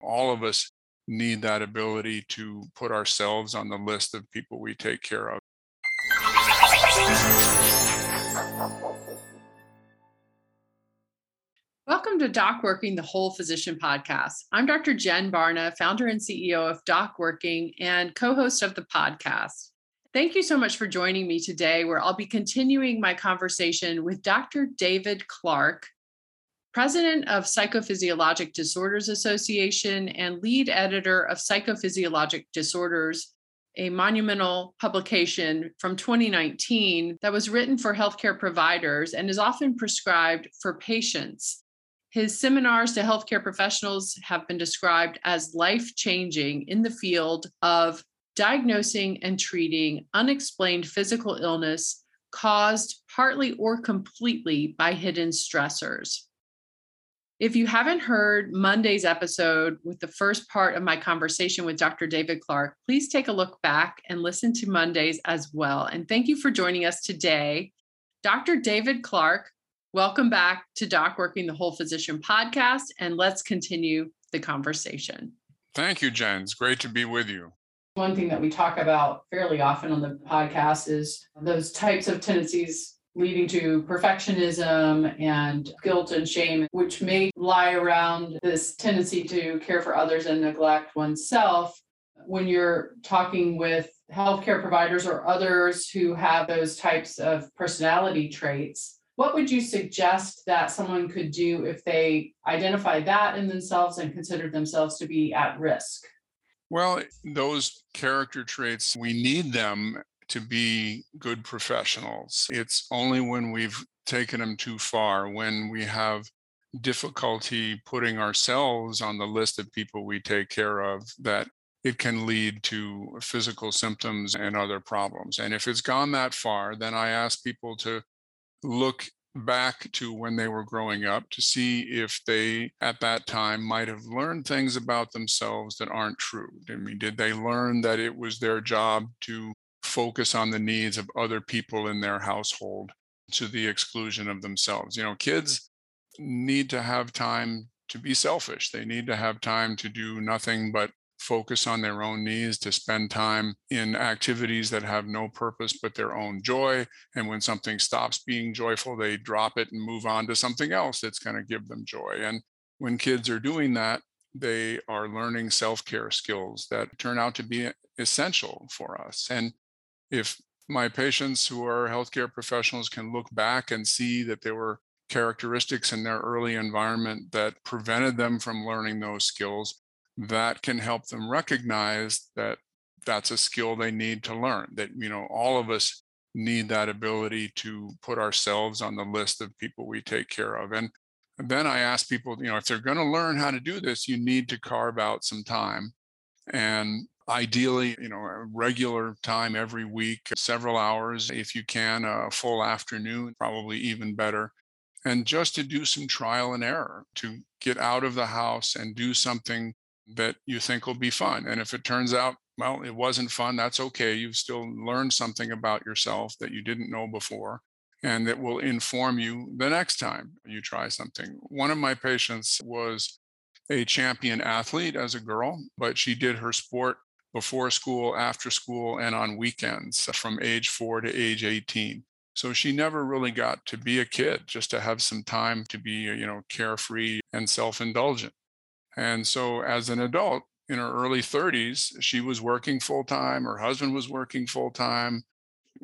All of us need that ability to put ourselves on the list of people we take care of. Welcome to Doc Working, the Whole Physician Podcast. I'm Dr. Jen Barna, founder and CEO of Doc Working and co-host of the podcast. Thank you so much for joining me today, where I'll be continuing my conversation with Dr. David Clark, president of Psychophysiologic Disorders Association and lead editor of Psychophysiologic Disorders, a monumental publication from 2019 that was written for healthcare providers and is often prescribed for patients. His seminars to healthcare professionals have been described as life-changing in the field of diagnosing and treating unexplained physical illness caused partly or completely by hidden stressors. If you haven't heard Monday's episode with the first part of my conversation with Dr. David Clark, please take a look back and listen to Monday's as well. And thank you for joining us today. Dr. David Clark, welcome back to Doc Working, the Whole Physician Podcast, and let's continue the conversation. Thank you, Jen. It's great to be with you. One thing that we talk about fairly often on the podcast is those types of tendencies leading to perfectionism and guilt and shame, which may lie around this tendency to care for others and neglect oneself. When you're talking with healthcare providers or others who have those types of personality traits, what would you suggest that someone could do if they identify that in themselves and consider themselves to be at risk? Well, those character traits, we need them to be good professionals. It's only when we've taken them too far, when we have difficulty putting ourselves on the list of people we take care of, that it can lead to physical symptoms and other problems. And if it's gone that far, then I ask people to look back to when they were growing up to see if they, at that time, might have learned things about themselves that aren't true. I mean, did they learn that it was their job to focus on the needs of other people in their household to the exclusion of themselves? You know, kids need to have time to be selfish. They need to have time to do nothing but focus on their own needs, to spend time in activities that have no purpose but their own joy. And when something stops being joyful, they drop it and move on to something else that's going to give them joy. And when kids are doing that, they are learning self-care skills that turn out to be essential for us. And if my patients who are healthcare professionals can look back and see that there were characteristics in their early environment that prevented them from learning those skills, that can help them recognize that that's a skill they need to learn, that, you know, all of us need that ability to put ourselves on the list of people we take care of. And then I ask people, you know, if they're going to learn how to do this, you need to carve out some time. And ideally, you know, a regular time every week, several hours, if you can, a full afternoon, probably even better. And just to do some trial and error, to get out of the house and do something that you think will be fun. And if it turns out, well, it wasn't fun, that's okay. You've still learned something about yourself that you didn't know before, and that will inform you the next time you try something. One of my patients was a champion athlete as a girl, but she did her sport before school, after school, and on weekends from age 4 to age 18. So she never really got to be a kid, just to have some time to be, you know, carefree and self-indulgent. And so as an adult in her early 30s, she was working full-time, her husband was working full-time,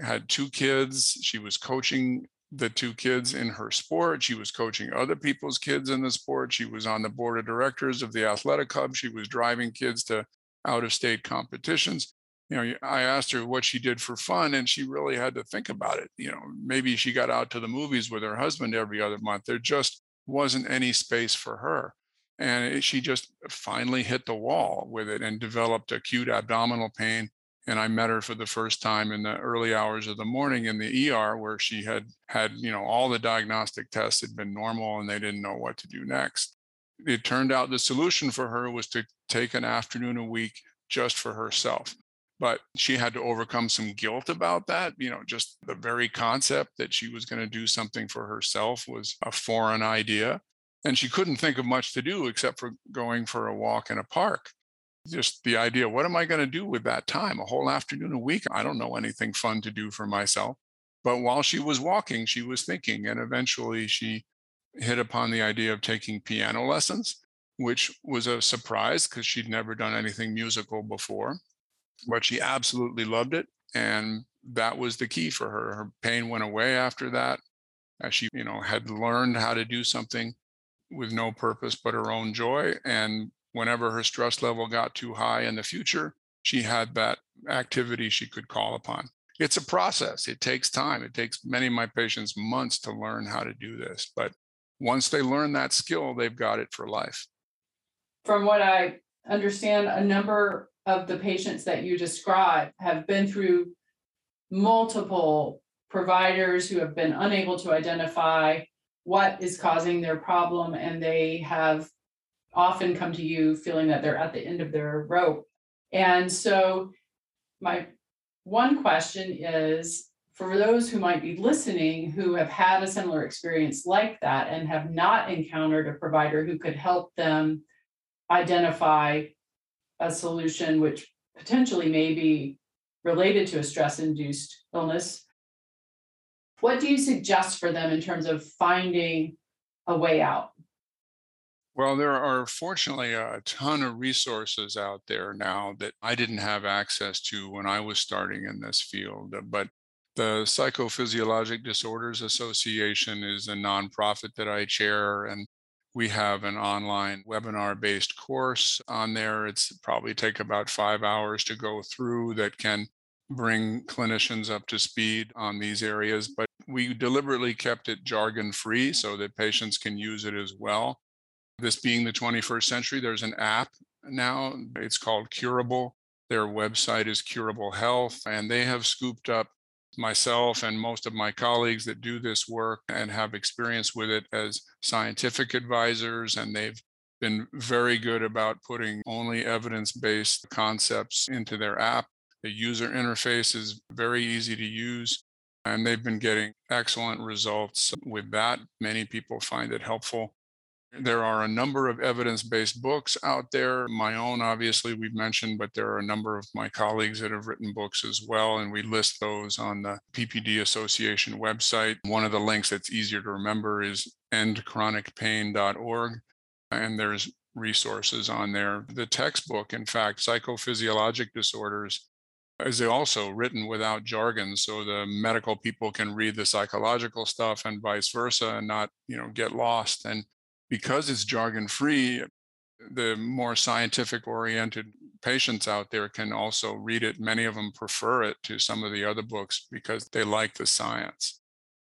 had 2 kids, she was coaching the 2 kids in her sport, she was coaching other people's kids in the sport, she was on the board of directors of the athletic club, she was driving kids to out-of-state competitions. You know, I asked her what she did for fun, and she really had to think about it. You know, maybe she got out to the movies with her husband every other month. There just wasn't any space for her. And she just finally hit the wall with it and developed acute abdominal pain. And I met her for the first time in the early hours of the morning in the ER, where she had, you know, all the diagnostic tests had been normal and they didn't know what to do next. It turned out the solution for her was to take an afternoon a week just for herself. But she had to overcome some guilt about that. You know, just the very concept that she was going to do something for herself was a foreign idea. And she couldn't think of much to do except for going for a walk in a park. Just the idea, what am I going to do with that time? A whole afternoon a week? I don't know anything fun to do for myself. But while she was walking, she was thinking, and eventually she hit upon the idea of taking piano lessons, which was a surprise because she'd never done anything musical before. But she absolutely loved it, and that was the key for her. Her pain went away after that, as she, had learned how to do something with no purpose but her own joy. And whenever her stress level got too high in the future, she had that activity she could call upon. It's a process. It takes time. It takes many of my patients months to learn how to do this. But once they learn that skill, they've got it for life. From what I understand, a number of the patients that you describe have been through multiple providers who have been unable to identify what is causing their problem, and they have often come to you feeling that they're at the end of their rope. And so my one question is, for those who might be listening who have had a similar experience like that and have not encountered a provider who could help them identify a solution which potentially may be related to a stress-induced illness, what do you suggest for them in terms of finding a way out? Well, there are fortunately a ton of resources out there now that I didn't have access to when I was starting in this field. But the Psychophysiologic Disorders Association is a nonprofit that I chair, and we have an online webinar-based course on there. It's probably take about 5 hours to go through that can bring clinicians up to speed on these areas. But we deliberately kept it jargon-free so that patients can use it as well. This being the 21st century, there's an app now. It's called Curable. Their website is Curable Health, and they have scooped up myself and most of my colleagues that do this work and have experience with it as scientific advisors, and they've been very good about putting only evidence-based concepts into their app. The user interface is very easy to use, and they've been getting excellent results with that. Many people find it helpful. There are a number of evidence-based books out there. My own, obviously, we've mentioned, but there are a number of my colleagues that have written books as well, and we list those on the PPD Association website. One of the links that's easier to remember is endchronicpain.org, and there's resources on there. The textbook, in fact, Psychophysiologic Disorders, is also written without jargon, so the medical people can read the psychological stuff and vice versa and not, get lost. And because it's jargon-free, the more scientific-oriented patients out there can also read it. Many of them prefer it to some of the other books because they like the science.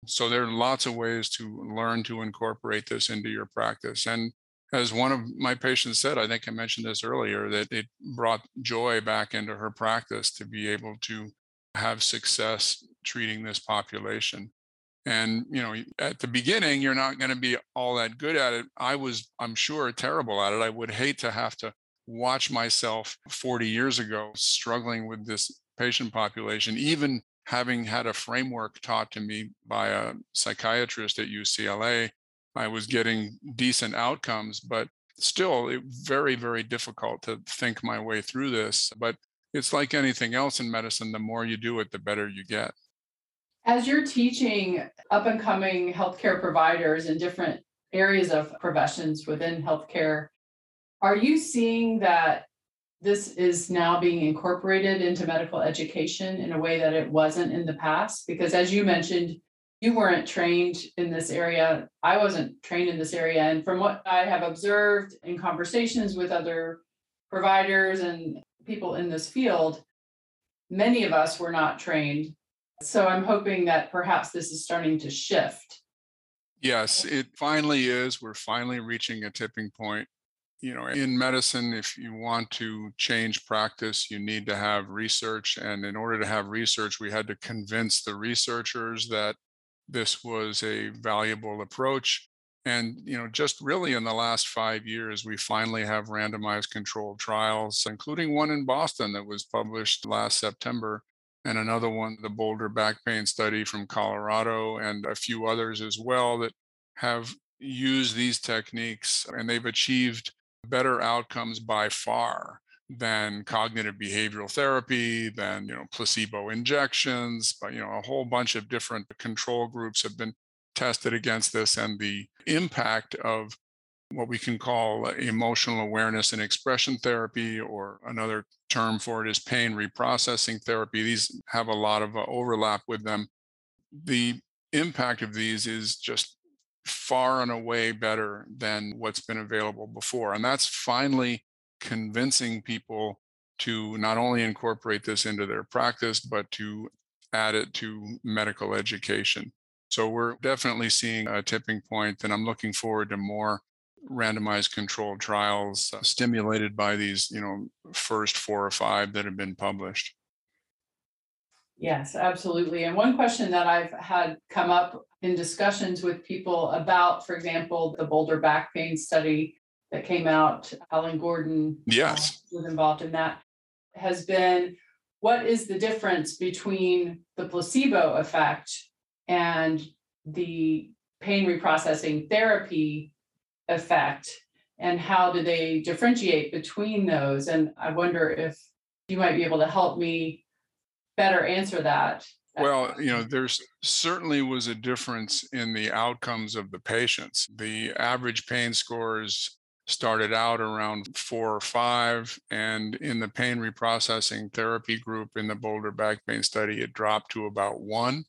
So there are lots of ways to learn to incorporate this into your practice. And as one of my patients said, I think I mentioned this earlier, that it brought joy back into her practice to be able to have success treating this population. And, at the beginning, you're not going to be all that good at it. I was, I'm sure, terrible at it. I would hate to have to watch myself 40 years ago struggling with this patient population, even having had a framework taught to me by a psychiatrist at UCLA. I was getting decent outcomes, but still it very, very difficult to think my way through this. But it's like anything else in medicine, the more you do it, the better you get. As you're teaching up-and-coming healthcare providers in different areas of professions within healthcare, are you seeing that this is now being incorporated into medical education in a way that it wasn't in the past? Because as you mentioned, you weren't trained in this area. I wasn't trained in this area. And from what I have observed in conversations with other providers and people in this field, many of us were not trained. So I'm hoping that perhaps this is starting to shift. Yes, it finally is. We're finally reaching a tipping point. In medicine, if you want to change practice, you need to have research. And in order to have research, we had to convince the researchers that this was a valuable approach. And, just really in the last 5 years, we finally have randomized controlled trials, including one in Boston that was published last September. And another one, the Boulder Back Pain Study from Colorado, and a few others as well that have use these techniques, and they've achieved better outcomes by far than cognitive behavioral therapy, than placebo injections, but a whole bunch of different control groups have been tested against this, and the impact of what we can call emotional awareness and expression therapy, or another term for it is pain reprocessing therapy. These have a lot of overlap with them. The impact of these is just far and away better than what's been available before. And that's finally convincing people to not only incorporate this into their practice, but to add it to medical education. So we're definitely seeing a tipping point, and I'm looking forward to more randomized controlled trials stimulated by these, first 4 or 5 that have been published. Yes, absolutely. And one question that I've had come up in discussions with people about, for example, the Boulder Back Pain Study that came out, Alan Gordon was involved in that, has been, what is the difference between the placebo effect and the pain reprocessing therapy effect, and how do they differentiate between those? And I wonder if you might be able to help me better answer that. Well, there's certainly was a difference in the outcomes of the patients. The average pain scores started out around 4 or 5, and in the pain reprocessing therapy group in the Boulder Back Pain Study, it dropped to about 1.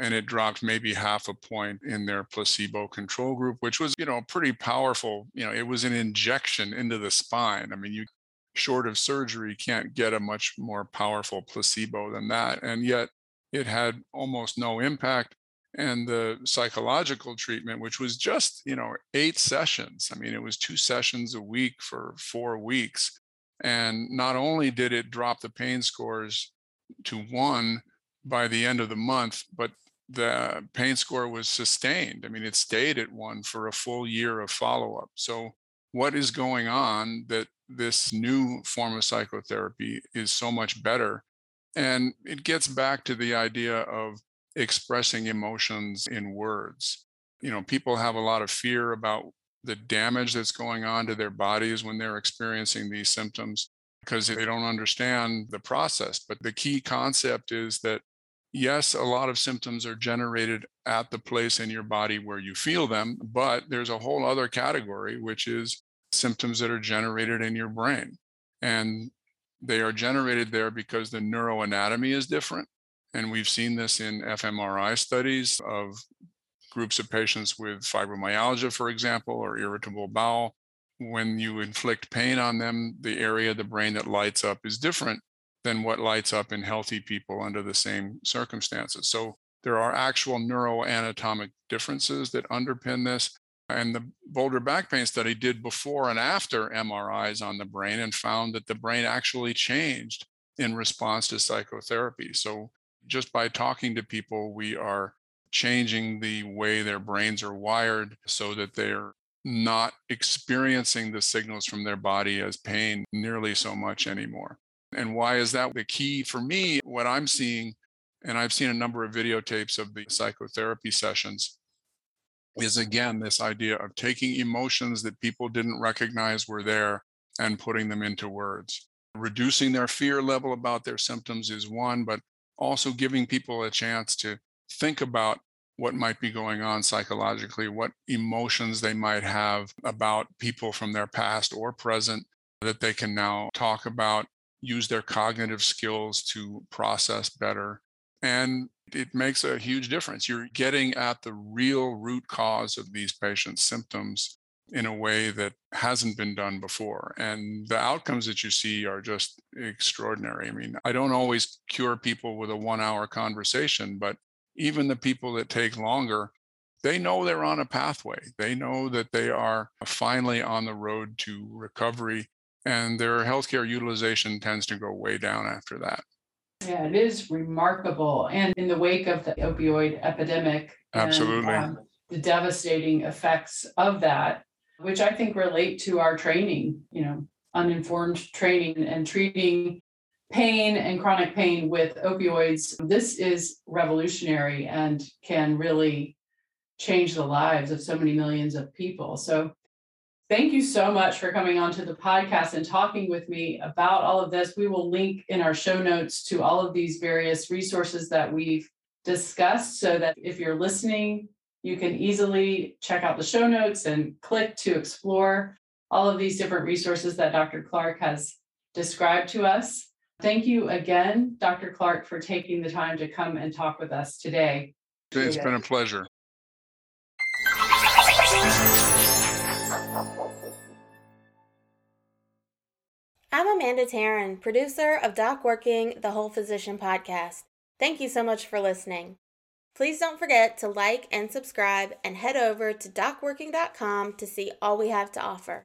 And it dropped maybe half a point in their placebo control group, which was, pretty powerful. It was an injection into the spine. I mean, you, short of surgery, can't get a much more powerful placebo than that. And yet it had almost no impact. And the psychological treatment, which was just, 8 sessions. I mean, it was 2 sessions a week for 4 weeks. And not only did it drop the pain scores to 1 by the end of the month, but the pain score was sustained. I mean, it stayed at 1 for a full year of follow-up. So what is going on that this new form of psychotherapy is so much better? And it gets back to the idea of expressing emotions in words. People have a lot of fear about the damage that's going on to their bodies when they're experiencing these symptoms, because they don't understand the process. But the key concept is that, yes, a lot of symptoms are generated at the place in your body where you feel them, but there's a whole other category, which is symptoms that are generated in your brain. And they are generated there because the neuroanatomy is different. And we've seen this in fMRI studies of groups of patients with fibromyalgia, for example, or irritable bowel. When you inflict pain on them, the area of the brain that lights up is different than what lights up in healthy people under the same circumstances. So there are actual neuroanatomic differences that underpin this. And the Boulder Back Pain Study did before and after MRIs on the brain and found that the brain actually changed in response to psychotherapy. So just by talking to people, we are changing the way their brains are wired so that they're not experiencing the signals from their body as pain nearly so much anymore. And why is that the key for me? What I'm seeing, and I've seen a number of videotapes of the psychotherapy sessions, is again this idea of taking emotions that people didn't recognize were there and putting them into words. Reducing their fear level about their symptoms is one, but also giving people a chance to think about what might be going on psychologically, what emotions they might have about people from their past or present that they can now talk about, use their cognitive skills to process better. And it makes a huge difference. You're getting at the real root cause of these patients' symptoms in a way that hasn't been done before. And the outcomes that you see are just extraordinary. I mean, I don't always cure people with a 1-hour conversation, but even the people that take longer, they know they're on a pathway. They know that they are finally on the road to recovery, and their healthcare utilization tends to go way down after that. Yeah, it is remarkable. And in the wake of the opioid epidemic, absolutely, and, the devastating effects of that, which I think relate to our training, uninformed training and treating pain and chronic pain with opioids. This is revolutionary and can really change the lives of so many millions of people. So thank you so much for coming onto the podcast and talking with me about all of this. We will link in our show notes to all of these various resources that we've discussed so that if you're listening, you can easily check out the show notes and click to explore all of these different resources that Dr. Clark has described to us. Thank you again, Dr. Clark, for taking the time to come and talk with us today. It's been a pleasure. I'm Amanda Taron, producer of Doc Working, the Whole Physician Podcast. Thank you so much for listening. Please don't forget to like and subscribe and head over to docworking.com to see all we have to offer.